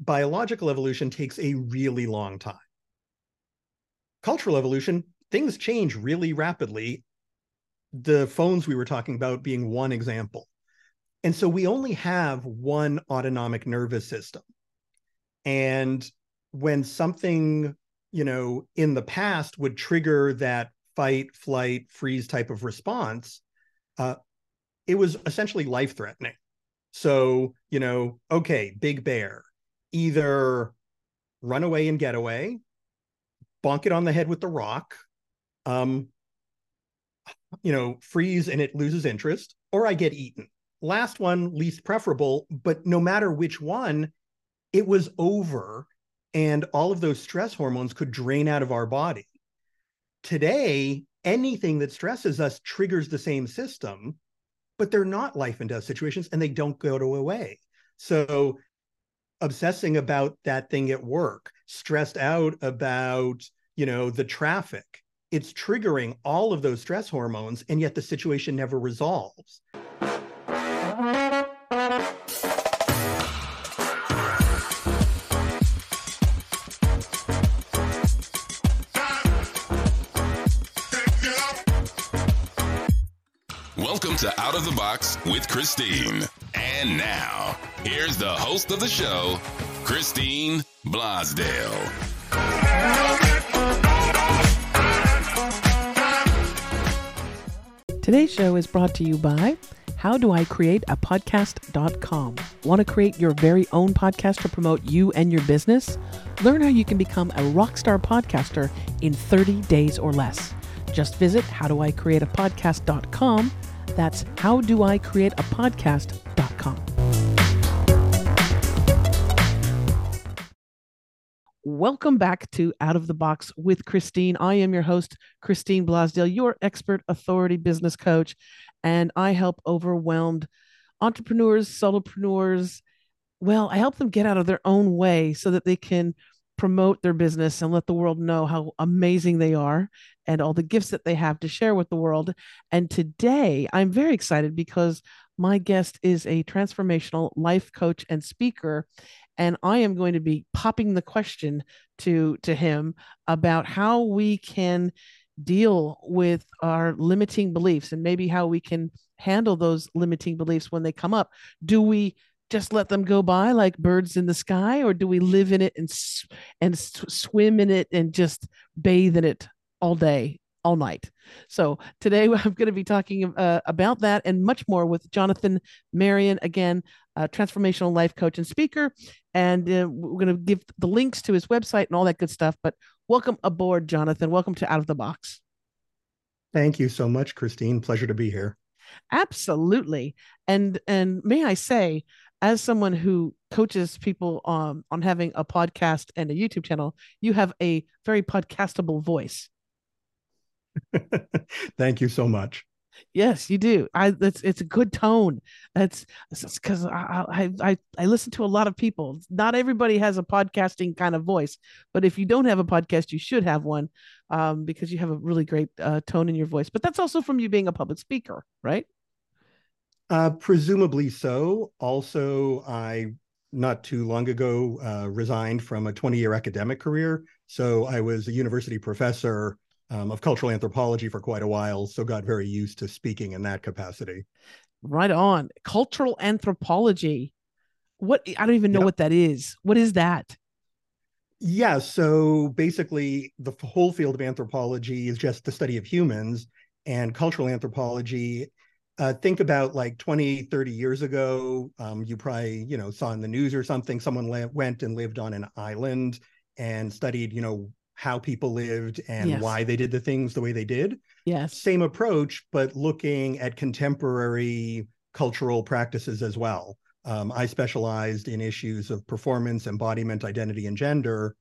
biological evolution takes a really long time. Cultural evolution, things change really rapidly. The phones we were talking about being one example. And so we only have one autonomic nervous system. And when something, you know, in the past would trigger that fight, flight, freeze type of response, it was essentially life-threatening. So, you know, okay, big bear, either run away and get away, bonk it on the head with the rock, you know, freeze and it loses interest, or I get eaten. Last one, least preferable, but no matter which one, it was over and all of those stress hormones could drain out of our body. Today, anything that stresses us triggers the same system, but they're not life and death situations and they don't go away. So obsessing about that thing at work, stressed out about, you know, the traffic, it's triggering all of those stress hormones and yet the situation never resolves. Welcome to Out of the Box with Christine. And now, here's the host of the show, Christine Blosdale. Today's show is brought to you by HowDoICreateAPodcast.com. Want to create your very own podcast to promote you and your business? Learn how you can become a rockstar podcaster in 30 days or less. Just visit HowDoICreateAPodcast.com. That's HowDoICreateAPodcast.com. Welcome back to Out of the Box with Christine. I am your host, Christine Blosdale, your expert authority business coach, and I help overwhelmed entrepreneurs, solopreneurs. Well, I help them get out of their own way so that they can promote their business and let the world know how amazing they are and all the gifts that they have to share with the world. And today, I'm very excited because my guest is a transformational life coach and speaker, and I am going to be popping the question to him about how we can deal with our limiting beliefs and maybe how we can handle those limiting beliefs when they come up. Do we just let them go by like birds in the sky, or do we live in it and swim in it and just bathe in it all day, all night? So today I'm going to be talking about that and much more with Jonathan Marion, again, a transformational life coach and speaker. And we're going to give the links to his website and all that good stuff. But welcome aboard, Jonathan. Welcome to Out of the Box. Thank you so much, Christine. Pleasure to be here. Absolutely. And may I say, as someone who coaches people on having a podcast and a YouTube channel, you have a very podcastable voice. Thank you so much. Yes, you do. It's a good tone. That's because I listen to a lot of people. Not everybody has a podcasting kind of voice, but if you don't have a podcast, you should have one because you have a really great tone in your voice. But that's also from you being a public speaker, right? Presumably so. Also, I not too long ago resigned from a 20-year academic career. So I was a university professor of cultural anthropology for quite a while, so got very used to speaking in that capacity. Right on. Cultural anthropology. What? I don't even know what that is. What is that? Yeah, so basically the whole field of anthropology is just the study of humans, and cultural anthropology, think about like 20, 30 years ago, you probably, you know, saw in the news or something, someone went and lived on an island and studied, you know, how people lived and why they did the things the way they did. Yes. Same approach, but looking at contemporary cultural practices as well. I specialized in issues of performance, embodiment, identity, and gender,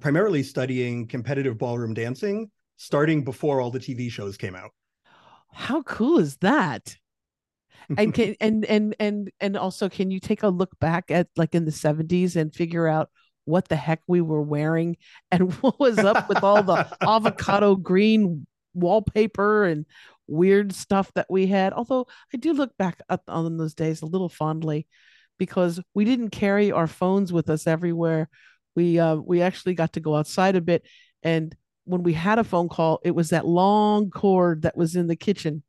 primarily studying competitive ballroom dancing, starting before all the TV shows came out. How cool is that? And can, and also, can you take a look back at like in the 70s and figure out what the heck we were wearing and what was up with all the avocado green wallpaper and weird stuff that we had? Although I do look back on those days a little fondly, because we didn't carry our phones with us everywhere. We actually got to go outside a bit. And when we had a phone call, it was that long cord that was in the kitchen.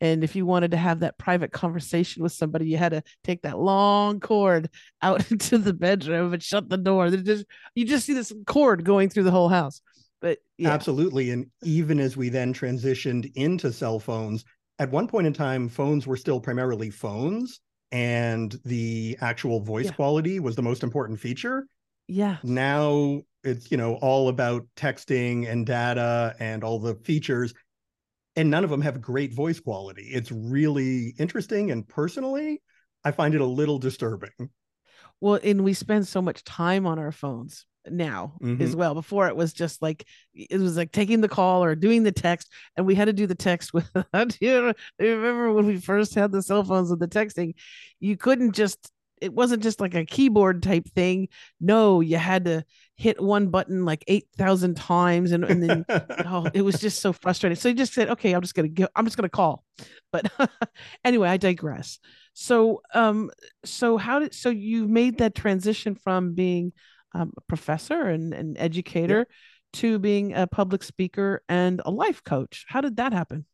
And if you wanted to have that private conversation with somebody, you had to take that long cord out into the bedroom and shut the door. You just see this cord going through the whole house. But yeah. Absolutely. And even as we then transitioned into cell phones, at one point in time, phones were still primarily phones, and the actual voice quality was the most important feature. Yeah. Now it's, you know, all about texting and data and all the features, and none of them have great voice quality. It's really interesting. And personally, I find it a little disturbing. Well, and we spend so much time on our phones now as well. Before, it was just like, it was like taking the call or doing the text, and we had to do the text with remember when we first had the cell phones with the texting, you couldn't just, it wasn't just like a keyboard type thing. No, you had to hit one button like 8,000 times. And then it was just so frustrating. So you just said, okay, I'm just going to call. But anyway, I digress. So, so you made that transition from being a professor and an educator to being a public speaker and a life coach. How did that happen?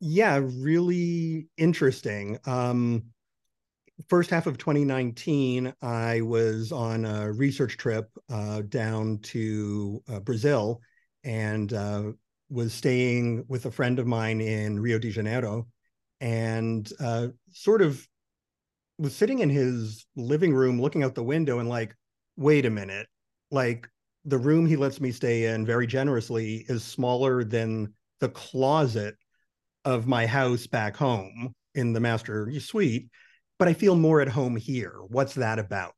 Yeah, really interesting. First half of 2019, I was on a research trip down to Brazil, and was staying with a friend of mine in Rio de Janeiro, and sort of was sitting in his living room looking out the window and like, wait a minute, like the room he lets me stay in very generously is smaller than the closet of my house back home in the master suite. But I feel more at home here. What's that about?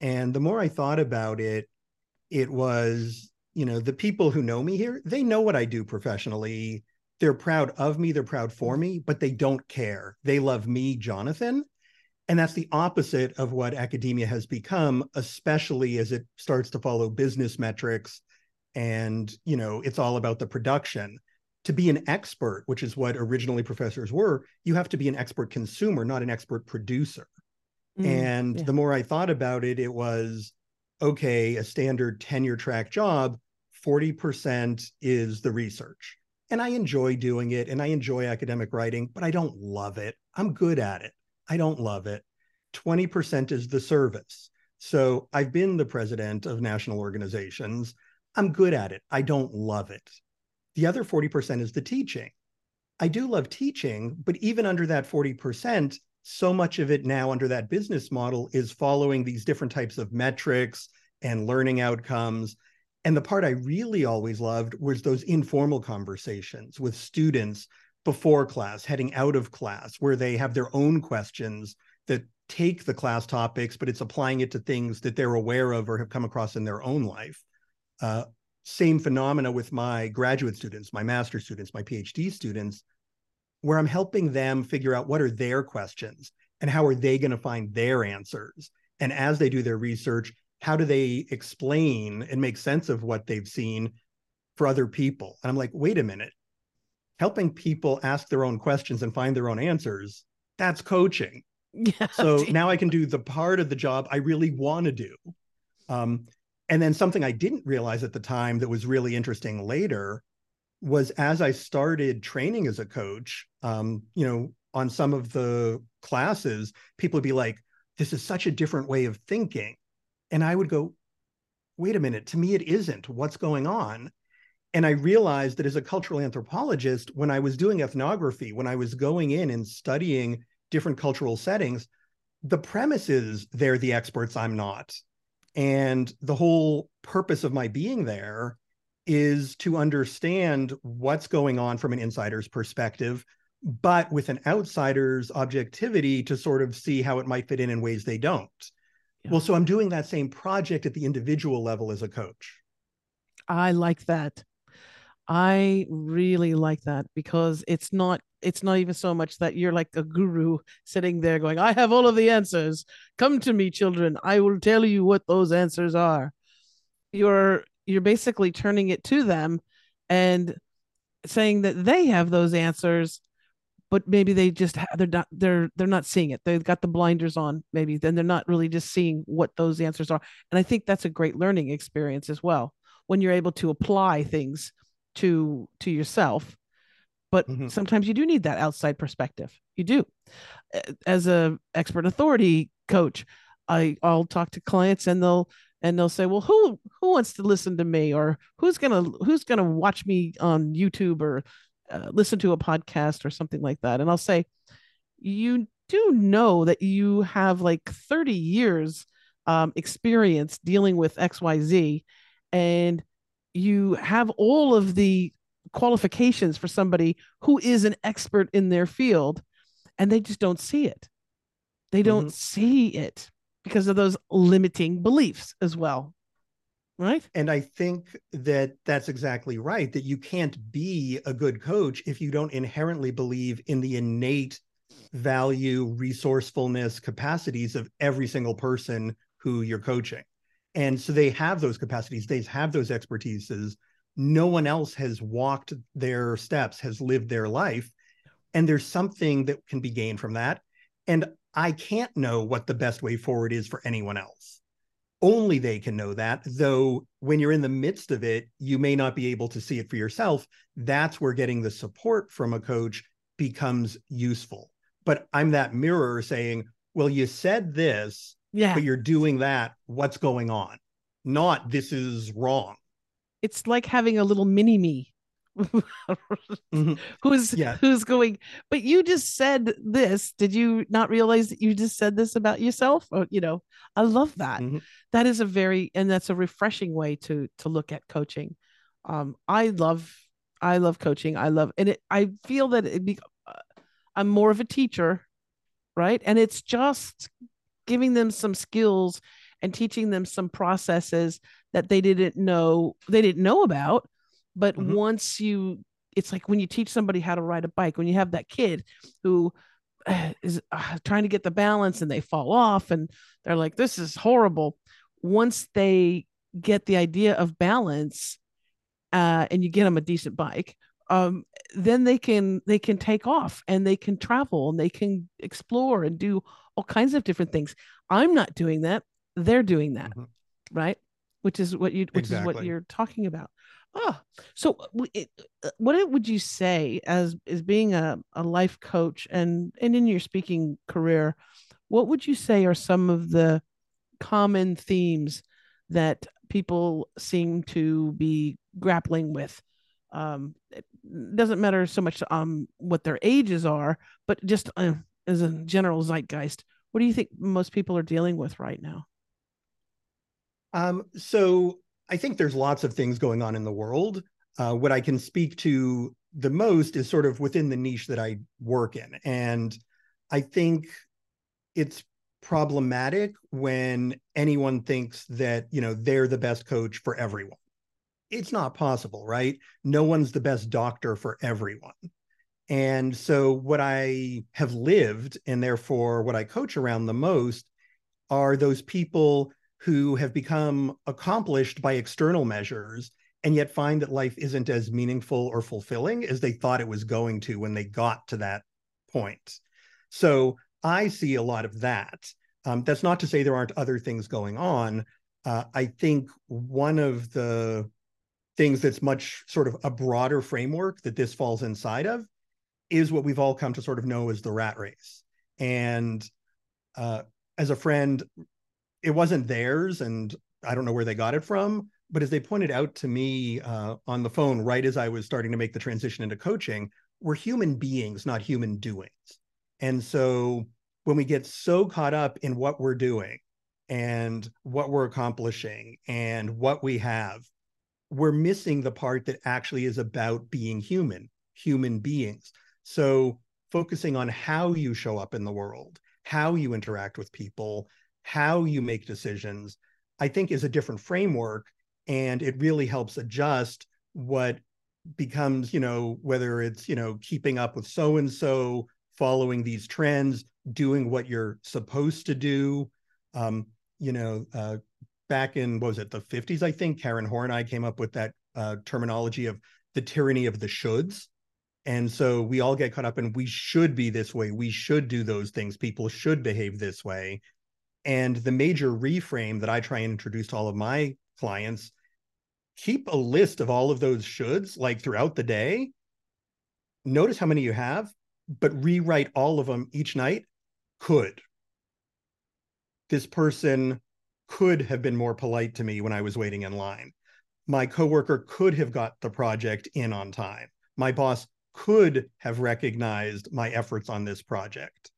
And the more I thought about it, it was, you know, the people who know me here, they know what I do professionally. They're proud of me. They're proud for me, but they don't care. They love me, Jonathan. And that's the opposite of what academia has become, especially as it starts to follow business metrics. And, you know, it's all about the production. To be an expert, which is what originally professors were, you have to be an expert consumer, not an expert producer. And the more I thought about it, it was, okay, a standard tenure track job, 40% is the research. And I enjoy doing it, and I enjoy academic writing, but I don't love it. I'm good at it. I don't love it. 20% is the service. So I've been the president of national organizations. I'm good at it. I don't love it. The other 40% is the teaching. I do love teaching, but even under that 40%, so much of it now under that business model is following these different types of metrics and learning outcomes. And the part I really always loved was those informal conversations with students before class, heading out of class, where they have their own questions that take the class topics, but it's applying it to things that they're aware of or have come across in their own life. Same phenomena with my graduate students, my master's students, my PhD students, where I'm helping them figure out what are their questions and how are they going to find their answers. And as they do their research, how do they explain and make sense of what they've seen for other people? And I'm like, wait a minute, helping people ask their own questions and find their own answers, that's coaching. Yeah. So now I can do the part of the job I really want to do. And then something I didn't realize at the time that was really interesting later was as I started training as a coach, you know, on some of the classes, people would be like, this is such a different way of thinking. And I would go, wait a minute, to me, it isn't. What's going on? And I realized that as a cultural anthropologist, when I was doing ethnography, when I was going in and studying different cultural settings, the premise is they're the experts, I'm not. And the whole purpose of my being there is to understand what's going on from an insider's perspective, but with an outsider's objectivity to sort of see how it might fit in ways they don't. Yeah. Well, so I'm doing that same project at the individual level as a coach. I like that. I really like that because it's not even so much that you're like a guru sitting there going, I have all of the answers. Come to me, children. I will tell you what those answers are. You're basically turning it to them and saying that they have those answers, but maybe they just they're not seeing it. They've got the blinders on, maybe, then they're not really just seeing what those answers are. And I think that's a great learning experience as well, when you're able to apply things to yourself. But mm-hmm. sometimes you do need that outside perspective. You do. As a expert authority coach, I'll talk to clients and they'll say, well, who wants to listen to me, or who's gonna watch me on YouTube, or listen to a podcast or something like that. And I'll say, you do know that you have like 30 years experience dealing with XYZ, and you have all of the qualifications for somebody who is an expert in their field, and they just don't see it. They don't mm-hmm. see it because of those limiting beliefs as well. Right. And I think that that's exactly right, that you can't be a good coach if you don't inherently believe in the innate value, resourcefulness, capacities of every single person who you're coaching. And so they have those capacities, they have those expertises. No one else has walked their steps, has lived their life. And there's something that can be gained from that. And I can't know what the best way forward is for anyone else. Only they can know that, though when you're in the midst of it, you may not be able to see it for yourself. That's where getting the support from a coach becomes useful. But I'm that mirror saying, well, you said this, yeah, but you're doing that. What's going on? Not this is wrong. It's like having a little mini me mm-hmm. who's going, but you just said this. Did you not realize that you just said this about yourself? Or, you know, I love that. Mm-hmm. That is that's a refreshing way to look at coaching. I love coaching. I feel that I'm more of a teacher, right? And it's just giving them some skills and teaching them some processes that they didn't know about. But mm-hmm. once it's like when you teach somebody how to ride a bike, when you have that kid who is trying to get the balance and they fall off and they're like, this is horrible. Once they get the idea of balance and you get them a decent bike, then they can take off and they can travel and they can explore and do all kinds of different things. I'm not doing that. They're doing that. Mm-hmm. Right. Which is what you're talking about. Oh, so what would you say as being a life coach and in your speaking career, what would you say are some of the common themes that people seem to be grappling with? It doesn't matter so much what their ages are, but just as a general zeitgeist, what do you think most people are dealing with right now? So I think there's lots of things going on in the world. What I can speak to the most is sort of within the niche that I work in. And I think it's problematic when anyone thinks that, you know, they're the best coach for everyone. It's not possible, right? No one's the best doctor for everyone. And so what I have lived, and therefore what I coach around the most, are those people who have become accomplished by external measures and yet find that life isn't as meaningful or fulfilling as they thought it was going to when they got to that point. So I see a lot of that. That's not to say there aren't other things going on. I think one of the things that's much sort of a broader framework that this falls inside of is what we've all come to sort of know as the rat race. And as a friend, it wasn't theirs, and I don't know where they got it from, but as they pointed out to me on the phone, right as I was starting to make the transition into coaching, we're human beings, not human doings. And so when we get so caught up in what we're doing and what we're accomplishing and what we have, we're missing the part that actually is about being human beings. So focusing on how you show up in the world, how you interact with people, how you make decisions, I think is a different framework. And it really helps adjust what becomes, you know, whether it's, you know, keeping up with so-and-so, following these trends, doing what you're supposed to do. Back in, what was it, the 50s, I think, Karen Horney came up with that terminology of the tyranny of the shoulds. And so we all get caught up in we should be this way. We should do those things. People should behave this way. And the major reframe that I try and introduce to all of my clients, keep a list of all of those shoulds, like throughout the day. Notice how many you have, but rewrite all of them each night. Could. This person could have been more polite to me when I was waiting in line. My coworker could have got the project in on time. My boss could have recognized my efforts on this project.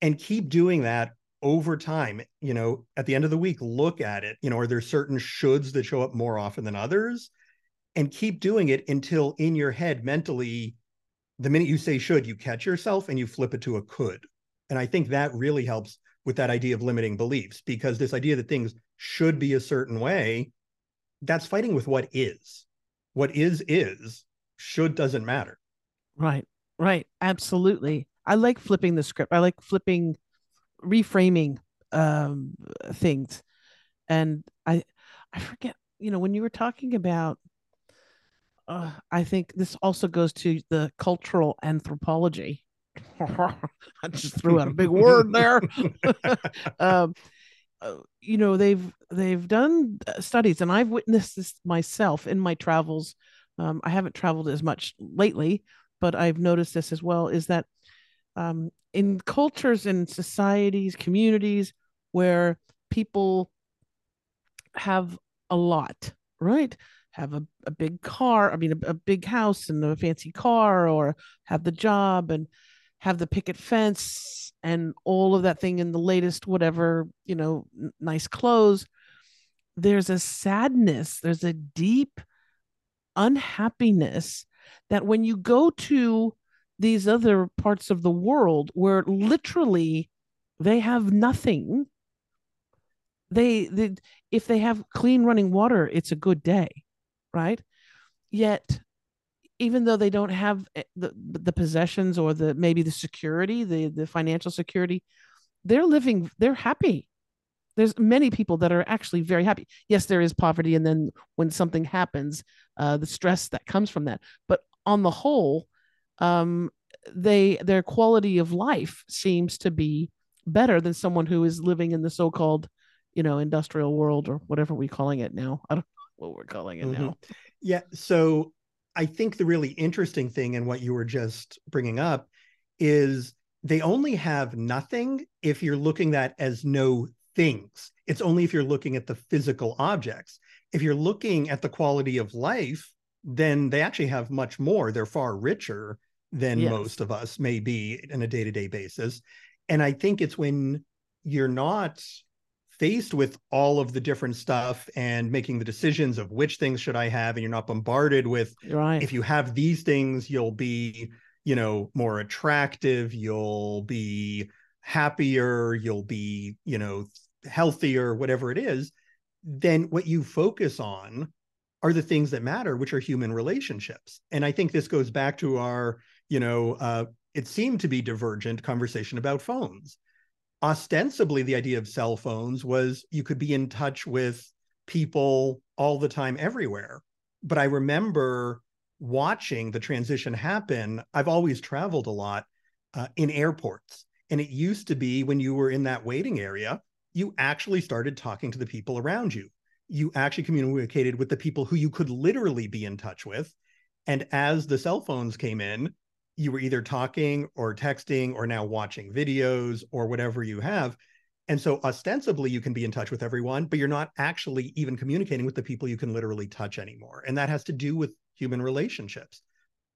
And keep doing that over time. You know, at the end of the week, look at it. You know, are there certain shoulds that show up more often than others? And keep doing it until in your head, mentally, the minute you say should, you catch yourself and you flip it to a could. And I think that really helps with that idea of limiting beliefs, because this idea that things should be a certain way, that's fighting with what is. What is, should doesn't matter. Right. Absolutely. I like flipping the script. I like reframing things. And I forget, you know, when you were talking about, I think this also goes to the cultural anthropology. I just threw out a big word there. You know, they've done studies, and I've witnessed this myself in my travels. I haven't traveled as much lately, but I've noticed this as well, is that in cultures and societies, communities where people have a lot, right? Have a big car, I mean, a big house and a fancy car, or have the job and have the picket fence and all of that thing in the latest, whatever, you know, nice clothes. There's a sadness. There's a deep unhappiness that when you go to these other parts of the world where literally they have nothing, they if they have clean running water, it's a good day, right? Yet, even though they don't have the possessions or maybe the security, the financial security, they're living, they're happy. There's many people that are actually very happy. Yes, there is poverty. And then when something happens, the stress that comes from that. But on the whole, their quality of life seems to be better than someone who is living in the so-called, you know, industrial world, or whatever we're calling it now. I don't know what we're calling it now. Yeah. So I think the really interesting thing, and what you were just bringing up, is they only have nothing if you're looking at as no things. It's only if you're looking at the physical objects. If you're looking at the quality of life, then they actually have much more. They're far richer than most of us may be on a day-to-day basis. And I think it's when you're not faced with all of the different stuff and making the decisions of which things should I have, and you're not bombarded with, if you have these things, you'll be, you know, more attractive, you'll be happier, you'll be, you know, healthier, whatever it is, then what you focus on are the things that matter, which are human relationships. And I think this goes back to our, you know, it seemed to be divergent conversation about phones. Ostensibly, the idea of cell phones was you could be in touch with people all the time, everywhere. But I remember watching the transition happen. I've always traveled a lot in airports. And it used to be when you were in that waiting area, you actually started talking to the people around you. You actually communicated with the people who you could literally be in touch with. And as the cell phones came in, you were either talking or texting or now watching videos or whatever you have. And so ostensibly you can be in touch with everyone, but you're not actually even communicating with the people you can literally touch anymore. And that has to do with human relationships.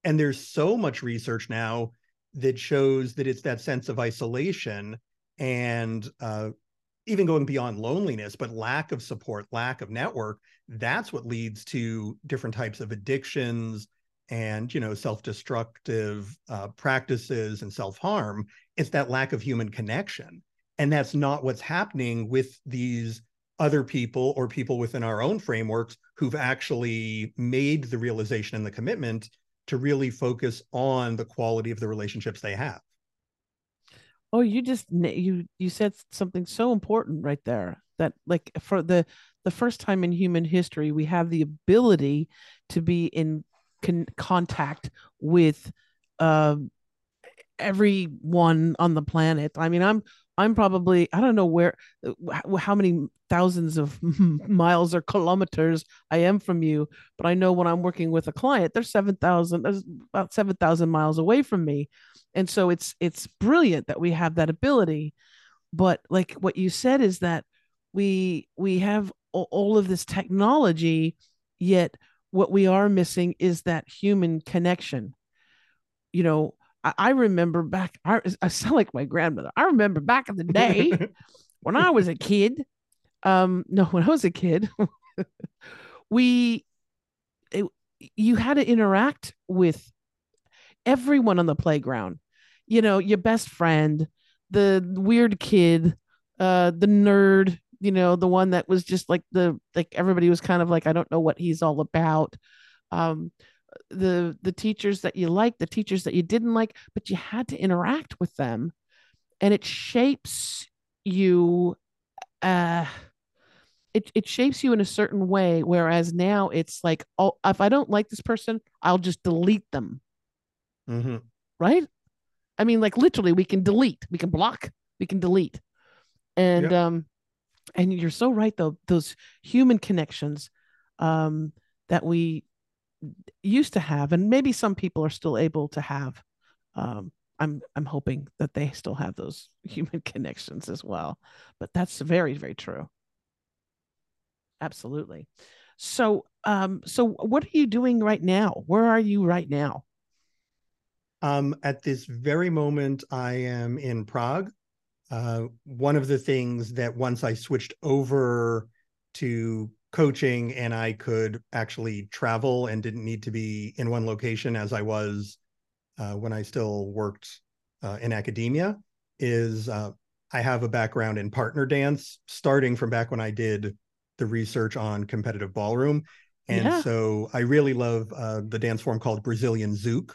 And there's so much research now that shows that it's that sense of isolation and even going beyond loneliness, but lack of support, lack of network, that's what leads to different types of addictions and, you know, self-destructive practices and self-harm. It's that lack of human connection. And that's not what's happening with these other people or people within our own frameworks who've actually made the realization and the commitment to really focus on the quality of the relationships they have. Oh, you just, you said something so important right there, that like for the first time in human history, we have the ability to be in contact with everyone on the planet. I mean, I'm probably, I don't know where, how many thousands of miles or kilometers I am from you, but I know when I'm working with a client, they're about 7,000 miles away from me. And so it's brilliant that we have that ability. But like what you said is that we have all of this technology, yet what we are missing is that human connection. You know, I remember back, I sound like my grandmother. I remember back in the day when I was a kid, you had to interact with everyone on the playground, you know, your best friend, the weird kid, the nerd, you know, the one that was just like everybody was kind of like, I don't know what he's all about. The teachers that you liked, the teachers that you didn't like, but you had to interact with them, and it shapes you. It shapes you in a certain way. Whereas now it's like, oh, if I don't like this person, I'll just delete them. Mm-hmm. Right? I mean, like literally, we can delete, we can block, we can delete, and yeah. And you're so right though. Those human connections, that we used to have, and maybe some people are still able to have. I'm hoping that they still have those human connections as well, but that's very, very true. Absolutely. So, so what are you doing right now? Where are you right now? At this very moment, I am in Prague. One of the things that once I switched over to coaching and I could actually travel and didn't need to be in one location as I was when I still worked in academia is I have a background in partner dance, starting from back when I did the research on competitive ballroom. And yeah. So I really love the dance form called Brazilian Zouk.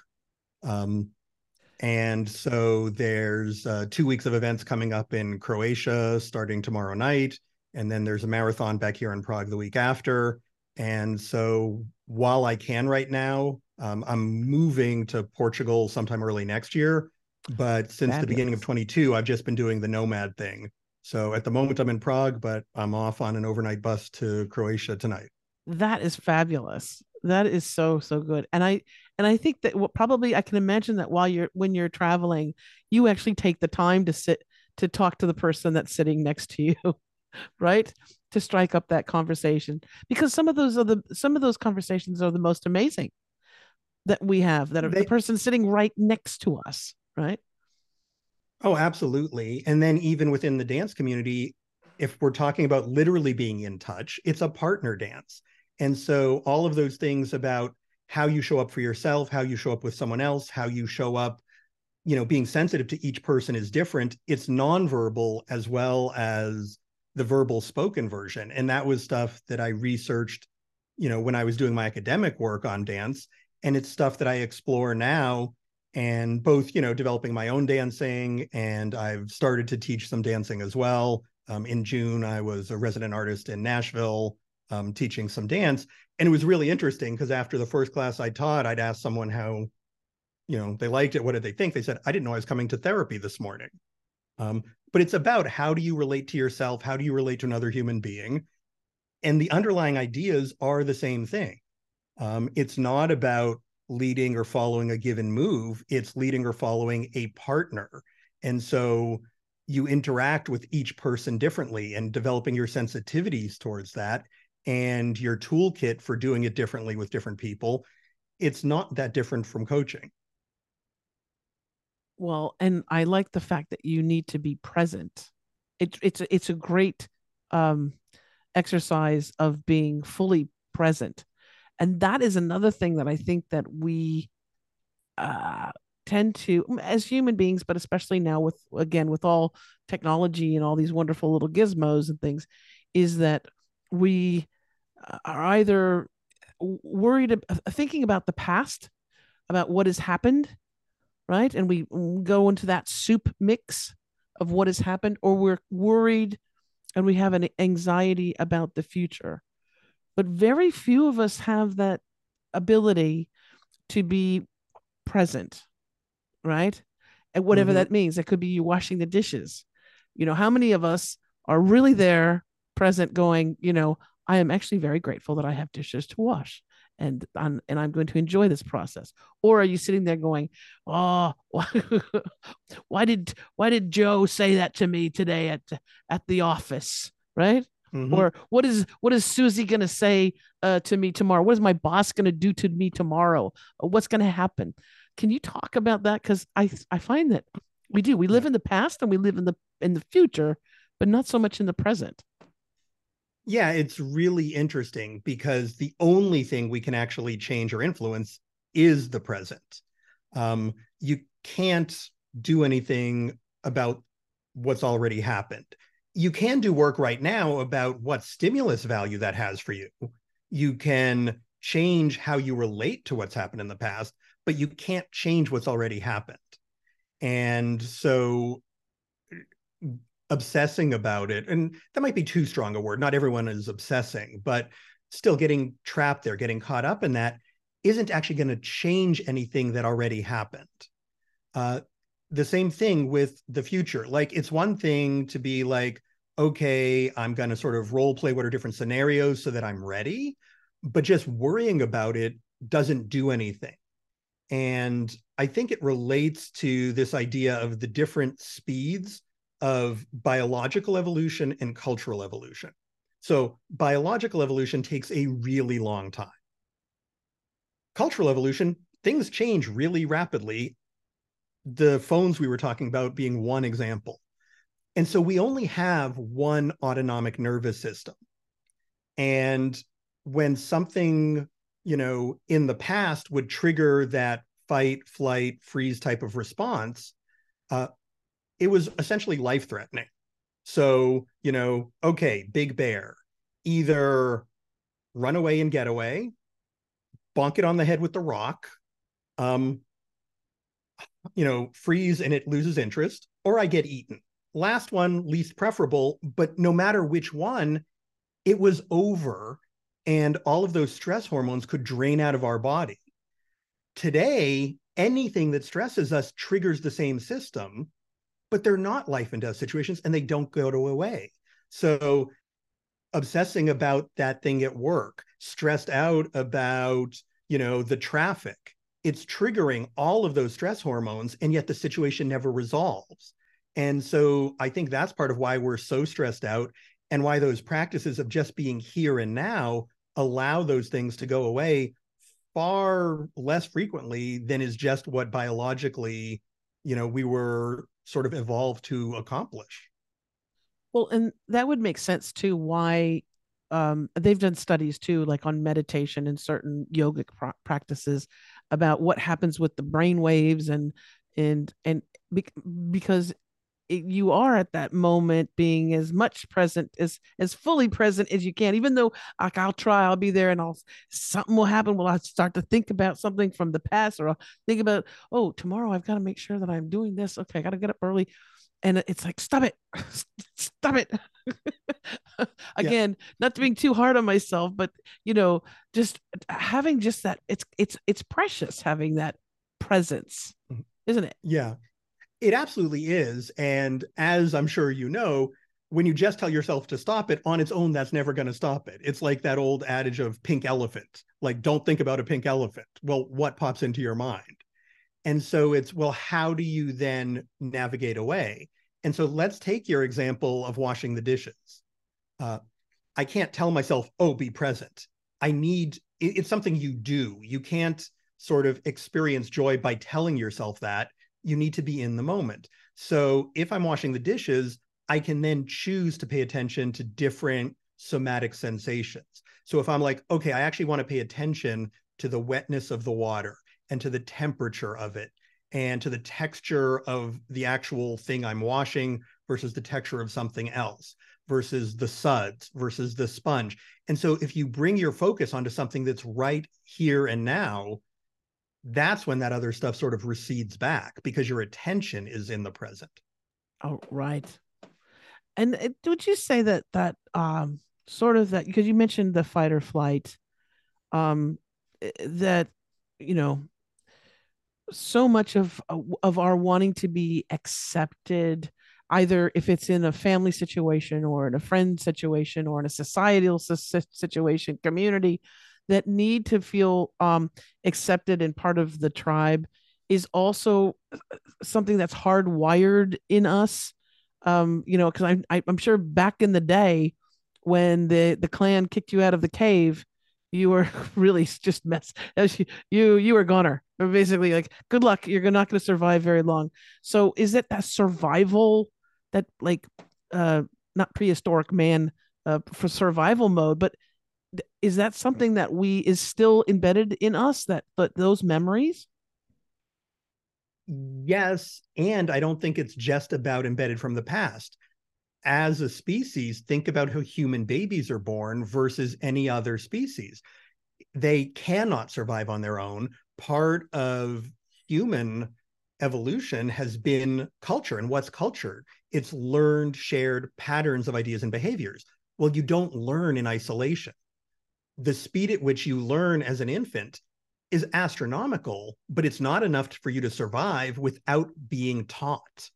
And so there's 2 weeks of events coming up in Croatia starting tomorrow night. And then there's a marathon back here in Prague the week after. And so while I can right now, I'm moving to Portugal sometime early next year. But since the beginning of 22, I've just been doing the nomad thing. So at the moment I'm in Prague, but I'm off on an overnight bus to Croatia tonight. That is fabulous. That is so, so good. And I think that probably I can imagine that when you're traveling, you actually take the time to talk to the person that's sitting next to you. Right? To strike up that conversation, because some of those conversations are the most amazing that we have, that are the person sitting right next to us. Right. Oh, absolutely. And then even within the dance community, if we're talking about literally being in touch, it's a partner dance. And so all of those things about how you show up for yourself, how you show up with someone else, how you show up, you know, being sensitive to each person is different. It's nonverbal as well as the verbal spoken version. And that was stuff that I researched, you know, when I was doing my academic work on dance, and it's stuff that I explore now and both, you know, developing my own dancing, and I've started to teach some dancing as well. In June, I was a resident artist in Nashville teaching some dance. And it was really interesting because after the first class I taught, I'd ask someone how, you know, they liked it. What did they think? They said, I didn't know I was coming to therapy this morning. But it's about how do you relate to yourself? How do you relate to another human being? And the underlying ideas are the same thing. It's not about leading or following a given move. It's leading or following a partner. And so you interact with each person differently and developing your sensitivities towards that and your toolkit for doing it differently with different people. It's not that different from coaching. Well, and I like the fact that you need to be present. It's a great exercise of being fully present. And that is another thing that I think that we tend to, as human beings, but especially now with all technology and all these wonderful little gizmos and things, is that we are either worried, thinking about the past, about what has happened, right? And we go into that soup mix of what has happened, or we're worried and we have an anxiety about the future. But very few of us have that ability to be present, right? And whatever that means, that could be you washing the dishes. You know, how many of us are really there present going, you know, I am actually very grateful that I have dishes to wash, and I'm going to enjoy this process. Or are you sitting there going, oh, why did Joe say that to me today at the office? Right. Mm-hmm. Or what is Susie going to say to me tomorrow? What is my boss going to do to me tomorrow? What's going to happen? Can you talk about that? Because I find that we live in the past and we live in the future, but not so much in the present. Yeah, it's really interesting because the only thing we can actually change or influence is the present. You can't do anything about what's already happened. You can do work right now about what stimulus value that has for you. You can change how you relate to what's happened in the past, but you can't change what's already happened. And so obsessing about it, and that might be too strong a word, not everyone is obsessing, but still getting trapped there, getting caught up in that, isn't actually going to change anything that already happened. The same thing with the future. Like, it's one thing to be like, okay, I'm going to sort of role play what are different scenarios so that I'm ready, but just worrying about it doesn't do anything. And I think it relates to this idea of the different speeds of biological evolution and cultural evolution. So biological evolution takes a really long time. Cultural evolution, things change really rapidly. The phones we were talking about being one example. And so we only have one autonomic nervous system. And when something, you know, in the past would trigger that fight, flight, freeze type of response, it was essentially life-threatening. So, you know, okay, big bear, either run away and get away, bonk it on the head with the rock, you know, freeze and it loses interest, or I get eaten. Last one, least preferable, but no matter which one, it was over and all of those stress hormones could drain out of our body. Today, anything that stresses us triggers the same system, but they're not life and death situations and they don't go away. So obsessing about that thing at work, stressed out about, you know, the traffic, it's triggering all of those stress hormones, and yet the situation never resolves. And so I think that's part of why we're so stressed out and why those practices of just being here and now allow those things to go away far less frequently than is just what biologically, you know, we were sort of evolved to accomplish. Well, and that would make sense too, why they've done studies too, like on meditation and certain yogic practices about what happens with the brain waves and because you are at that moment being as much present as fully present as you can, even though like, I'll try, I'll be there and something will happen. Well, I start to think about something from the past, or I'll think about, oh, tomorrow I've got to make sure that I'm doing this. Okay. I got to get up early. And it's like, stop it, stop it. Again, not being too hard on myself, but you know, just having just that it's precious having that presence, isn't it? Yeah. It absolutely is. And as I'm sure you know, when you just tell yourself to stop it on its own, that's never going to stop it. It's like that old adage of pink elephant, like don't think about a pink elephant. Well, what pops into your mind? And so it's, well, how do you then navigate away? And so let's take your example of washing the dishes. I can't tell myself, oh, be present. It's something you do. You can't sort of experience joy by telling yourself that. You need to be in the moment. So if I'm washing the dishes, I can then choose to pay attention to different somatic sensations. So if I'm like, okay, I actually want to pay attention to the wetness of the water and to the temperature of it and to the texture of the actual thing I'm washing versus the texture of something else versus the suds versus the sponge. And so if you bring your focus onto something that's right here and now, that's when that other stuff sort of recedes back because your attention is in the present. Oh, right. And would you say that sort of that, because you mentioned the fight or flight, that, you know, so much of our wanting to be accepted, either if it's in a family situation or in a friend situation or in a societal situation, community, that need to feel accepted and part of the tribe is also something that's hardwired in us. You know, because I'm sure back in the day when the clan kicked you out of the cave, you were really just messed. You were a goner. Basically, like, good luck. You're not going to survive very long. So is it that survival, that like not prehistoric man for survival mode, but is that something that is still embedded in us, that those memories? Yes. And I don't think it's just about embedded from the past. As a species, think about how human babies are born versus any other species. They cannot survive on their own. Part of human evolution has been culture. And what's culture? It's learned, shared patterns of ideas and behaviors. Well, you don't learn in isolation. The speed at which you learn as an infant is astronomical, but it's not enough for you to survive without being taught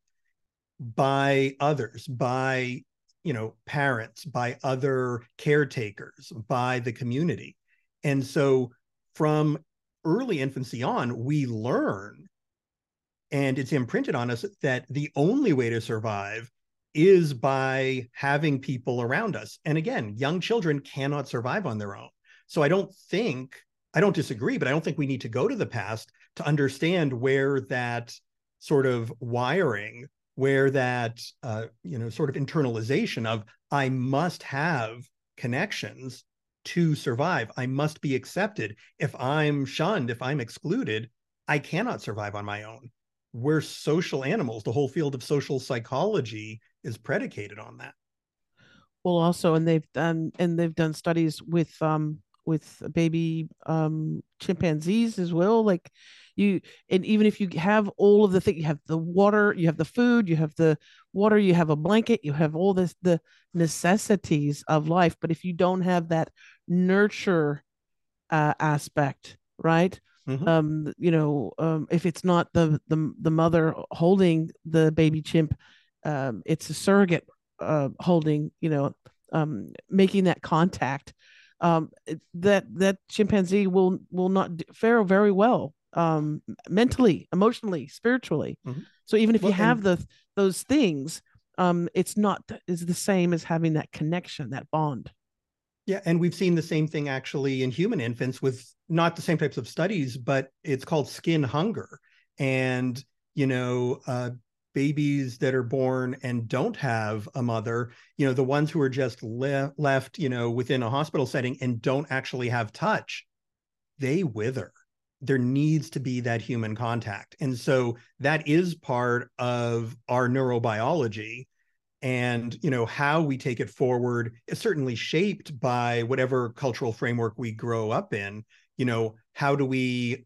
by others, by, you know, parents, by other caretakers, by the community. And so from early infancy on, we learn, and it's imprinted on us that the only way to survive is by having people around us. And again, young children cannot survive on their own. So I don't disagree, but I don't think we need to go to the past to understand where that sort of wiring, where that, you know, sort of internalization of I must have connections to survive. I must be accepted. If I'm shunned, if I'm excluded, I cannot survive on my own. We're social animals. The whole field of social psychology is predicated on that. Well, also, and they've done studies with baby chimpanzees as well. Like and even if you have all of the things, you have the water, you have the food, you have the water, you have a blanket, you have all this, the necessities of life. But if you don't have that nurture aspect, right? Mm-hmm. If it's not the mother holding the baby chimp, it's a surrogate holding, making that contact. That chimpanzee will not fare very well mentally, emotionally, spiritually. Mm-hmm. So even if you have those things, it's not is the same as having that connection, that bond. Yeah, and we've seen the same thing actually in human infants with not the same types of studies, but it's called skin hunger. And babies that are born and don't have a mother, the ones who are just left, within a hospital setting and don't actually have touch, they wither. There needs to be that human contact. And so that is part of our neurobiology, and, how we take it forward is certainly shaped by whatever cultural framework we grow up in. How do we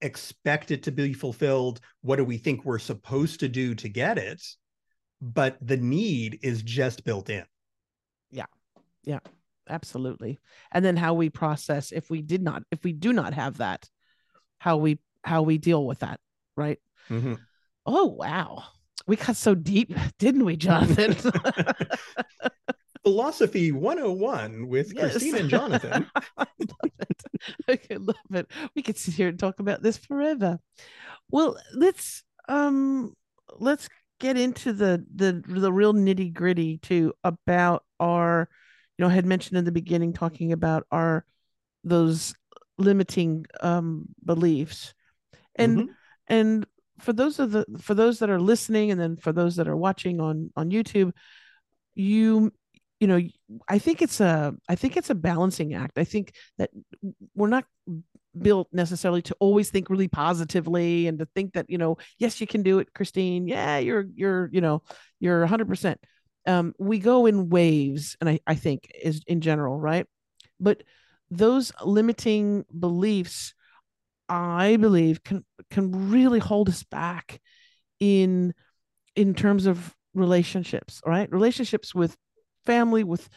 expect it to be fulfilled? What do we think we're supposed to do to get it? But the need is just built in. Yeah, absolutely. And then how we process, if we do not have that, how we deal with that, right? Mm-hmm. Oh, wow. We got so deep, didn't we, Jonathan? Philosophy 101 with Christine and Jonathan. I love it. I love it. We could sit here and talk about this forever. Well, let's get into the real nitty gritty too, about our, I had mentioned in the beginning talking about those limiting beliefs, and mm-hmm. and for those that are listening, and then for those that are watching on YouTube, I think it's a balancing act. I think that we're not built necessarily to always think really positively and to think that, yes, you can do it, Christine. Yeah, you're 100%. We go in waves, and I think is in general, right? But those limiting beliefs, I believe, can really hold us back in terms of relationships, right? Relationships with family, with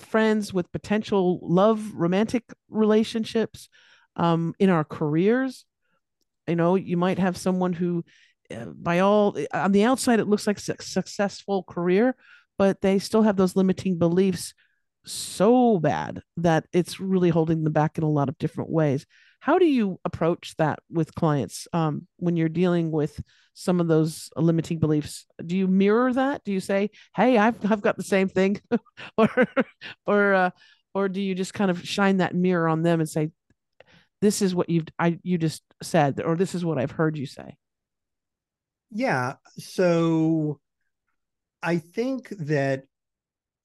friends, with potential love, romantic relationships, in our careers. You know, you might have someone who by all on the outside, it looks like a successful career, but they still have those limiting beliefs so bad that it's really holding them back in a lot of different ways. How do you approach that with clients when you're dealing with some of those limiting beliefs? Do you mirror that? Do you say, "Hey, I've got the same thing," or do you just kind of shine that mirror on them and say, "This is what you just said," or "This is what I've heard you say"? Yeah. So I think that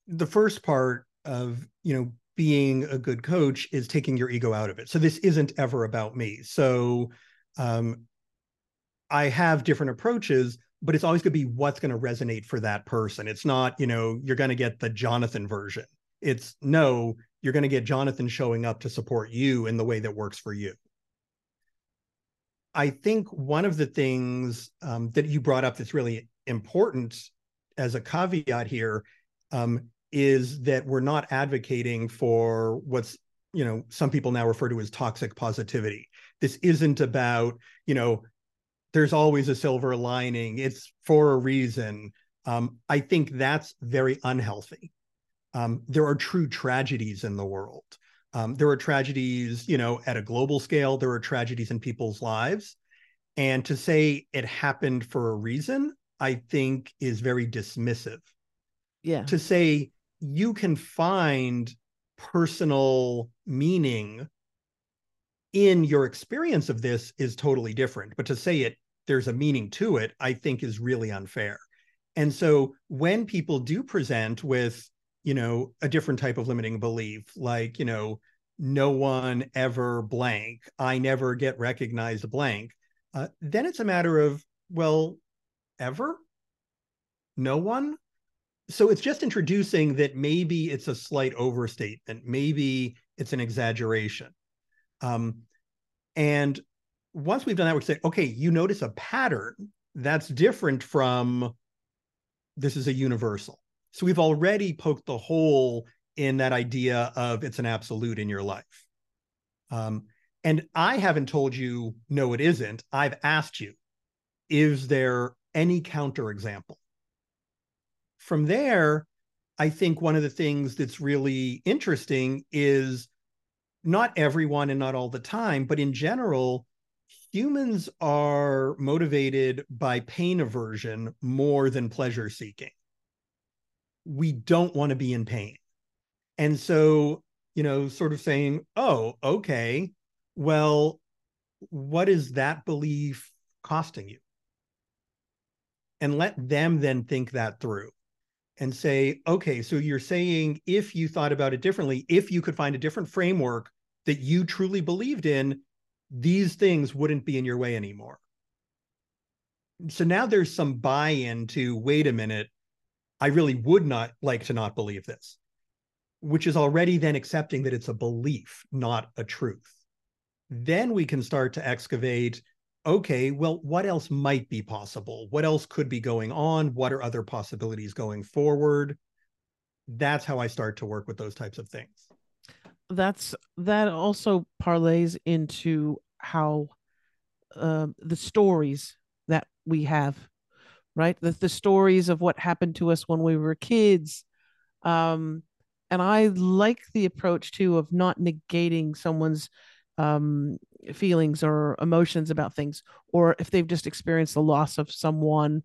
the first part of, you know, being a good coach is taking your ego out of it. So this isn't ever about me. So I have different approaches, but it's always going to be what's going to resonate for that person. It's not, you know, you're going to get the Jonathan version. It's no, you're going to get Jonathan showing up to support you in the way that works for you. I think one of the things that you brought up that's really important as a caveat here is that we're not advocating for what's, you know, some people now refer to as toxic positivity. This isn't about, you know, there's always a silver lining. It's for a reason. I think that's very unhealthy. There are true tragedies in the world. There are tragedies, you know, at a global scale. There are tragedies in people's lives. And to say it happened for a reason, I think is very dismissive. Yeah. To say, you can find personal meaning in your experience of this is totally different. But to say it, there's a meaning to it, I think is really unfair. And so when people do present with, you know, a different type of limiting belief, like, you know, no one ever blank, I never get recognized blank, then it's a matter of, well, ever? No one? So it's just introducing that maybe it's a slight overstatement, maybe it's an exaggeration. And once we've done that, we say, okay, you notice a pattern that's different from this is a universal. So we've already poked the hole in that idea of it's an absolute in your life. And I haven't told you, no, it isn't. I've asked you, is there any counterexample? From there, I think one of the things that's really interesting is not everyone and not all the time, but in general, humans are motivated by pain aversion more than pleasure seeking. We don't want to be in pain. And so, you know, sort of saying, oh, okay, well, what is that belief costing you? And let them then think that through. And say, okay, so you're saying if you thought about it differently, if you could find a different framework that you truly believed in, these things wouldn't be in your way anymore. So now there's some buy-in to, wait a minute, I really would not like to not believe this, which is already then accepting that it's a belief, not a truth. Then we can start to excavate, okay, well, what else might be possible? What else could be going on? What are other possibilities going forward? That's how I start to work with those types of things. That also parlays into how the stories that we have, right? The stories of what happened to us when we were kids. And I like the approach too of not negating someone's feelings or emotions about things, or if they've just experienced the loss of someone.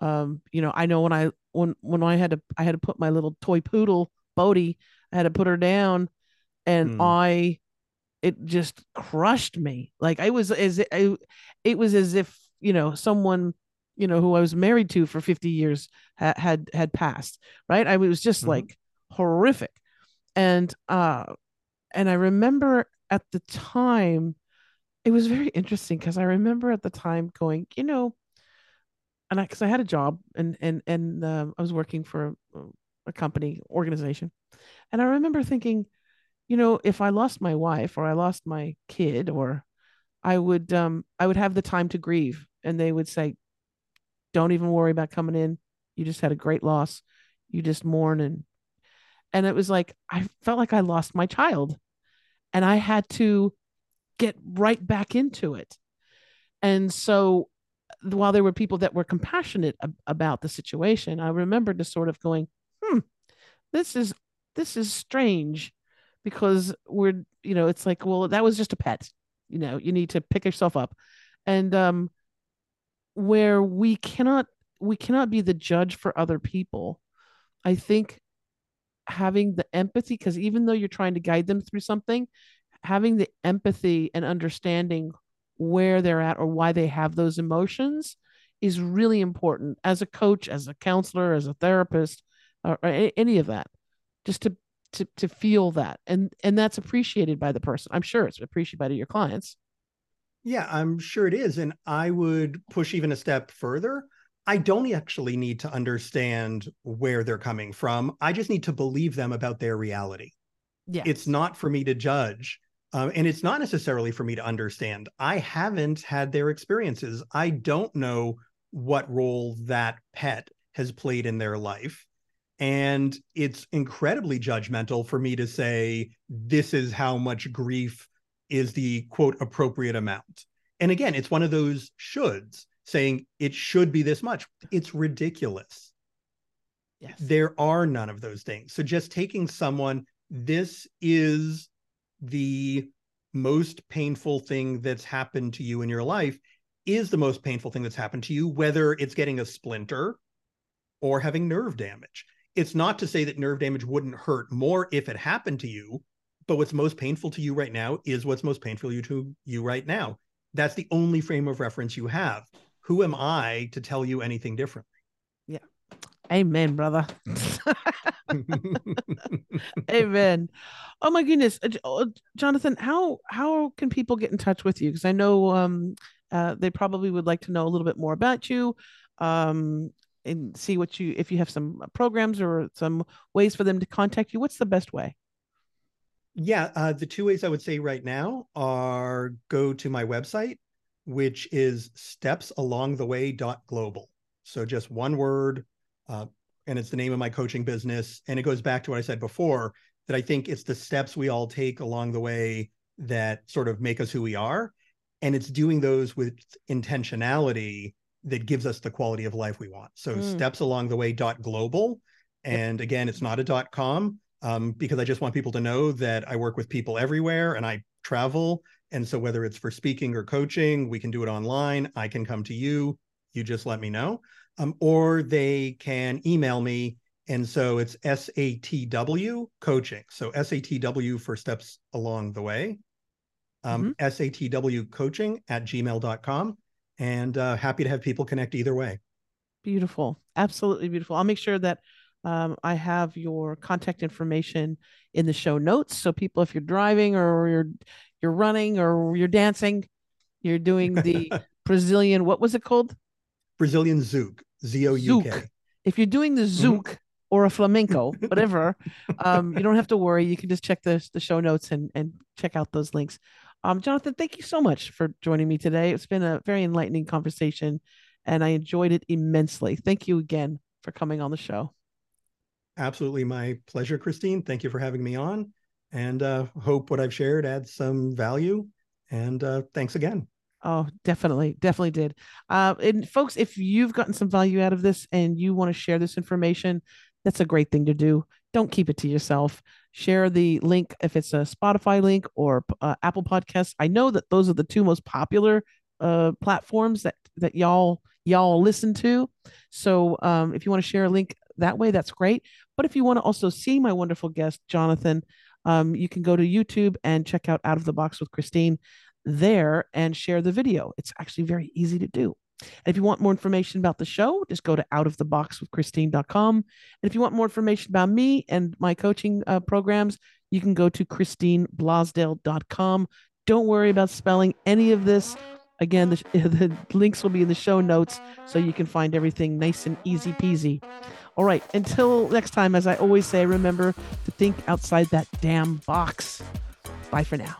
You know, I know when I had to put my little toy poodle Bodhi, I had to put her down, and it just crushed me. Like it was as if, you know, someone, you know, who I was married to for 50 years had passed, right? It was just like horrific. And I remember at the time, it was very interesting because I remember at the time going, you know, and because I had a job and I was working for a company organization. And I remember thinking, you know, if I lost my wife or I lost my kid, or I would have the time to grieve. And they would say, don't even worry about coming in. You just had a great loss. You just mourn. And it was like, I felt like I lost my child and I had to get right back into it. And so while there were people that were compassionate about the situation, I remember just sort of going, this is strange, because we're, you know, it's like, well, that was just a pet, you know, you need to pick yourself up. And where we cannot be the judge for other people. I think having the empathy, because even though you're trying to guide them through something, having the empathy and understanding where they're at or why they have those emotions is really important as a coach, as a counselor, as a therapist, or any of that, just to feel that. And that's appreciated by the person. I'm sure it's appreciated by your clients. Yeah, I'm sure it is. And I would push even a step further. I don't actually need to understand where they're coming from. I just need to believe them about their reality. Yeah, it's not for me to judge. And it's not necessarily for me to understand. I haven't had their experiences. I don't know what role that pet has played in their life. And it's incredibly judgmental for me to say, this is how much grief is the, quote, appropriate amount. And again, it's one of those shoulds, saying it should be this much. It's ridiculous. Yes. There are none of those things. So just taking someone, this is the most painful thing that's happened to you in your life, is the most painful thing that's happened to you, whether it's getting a splinter or having nerve damage. It's not to say that nerve damage wouldn't hurt more if it happened to you, but what's most painful to you right now is what's most painful to you right now. That's the only frame of reference you have. Who am I to tell you anything differently? Yeah. Amen, brother. Amen. Oh my goodness. Jonathan, how can people get in touch with you? Because I know they probably would like to know a little bit more about you, and see what you, if you have some programs or some ways for them to contact you. What's the best way? Yeah, the two ways I would say right now are go to my website, which is stepsalongtheway.global. So just one word, and it's the name of my coaching business. And it goes back to what I said before, that I think it's the steps we all take along the way that sort of make us who we are. And it's doing those with intentionality that gives us the quality of life we want. So stepsalongtheway.global. And again, it's not a .com, because I just want people to know that I work with people everywhere and I travel. And so whether it's for speaking or coaching, we can do it online. I can come to you. You just let me know. Or they can email me. And so it's SATW coaching. So SATW for steps along the way, SATW coaching @gmail.com. And happy to have people connect either way. Beautiful. Absolutely beautiful. I'll make sure that I have your contact information in the show notes. So people, if you're driving or you're running or you're dancing, you're doing the Brazilian, what was it called? Brazilian Zouk, Z-O-U-K. If you're doing the Zouk or a flamenco, whatever, you don't have to worry. You can just check the show notes and check out those links. Jonathan, thank you so much for joining me today. It's been a very enlightening conversation and I enjoyed it immensely. Thank you again for coming on the show. Absolutely. My pleasure, Christine. Thank you for having me on, and hope what I've shared adds some value, and thanks again. Oh, definitely did. And folks, if you've gotten some value out of this and you want to share this information, that's a great thing to do. Don't keep it to yourself. Share the link if it's a Spotify link or Apple Podcasts. I know that those are the two most popular platforms that y'all listen to. So if you want to share a link that way, that's great. But if you want to also see my wonderful guest, Jonathan, you can go to YouTube and check out Out of the Box with Christine there and share the video. It's actually very easy to do. And if you want more information about the show, just go to outoftheboxwithchristine.com. And if you want more information about me and my coaching programs, you can go to christineblosdale.com. Don't worry about spelling any of this. Again, the links will be in the show notes, so you can find everything nice and easy peasy. All right, until next time, as I always say, remember to think outside that damn box. Bye for now.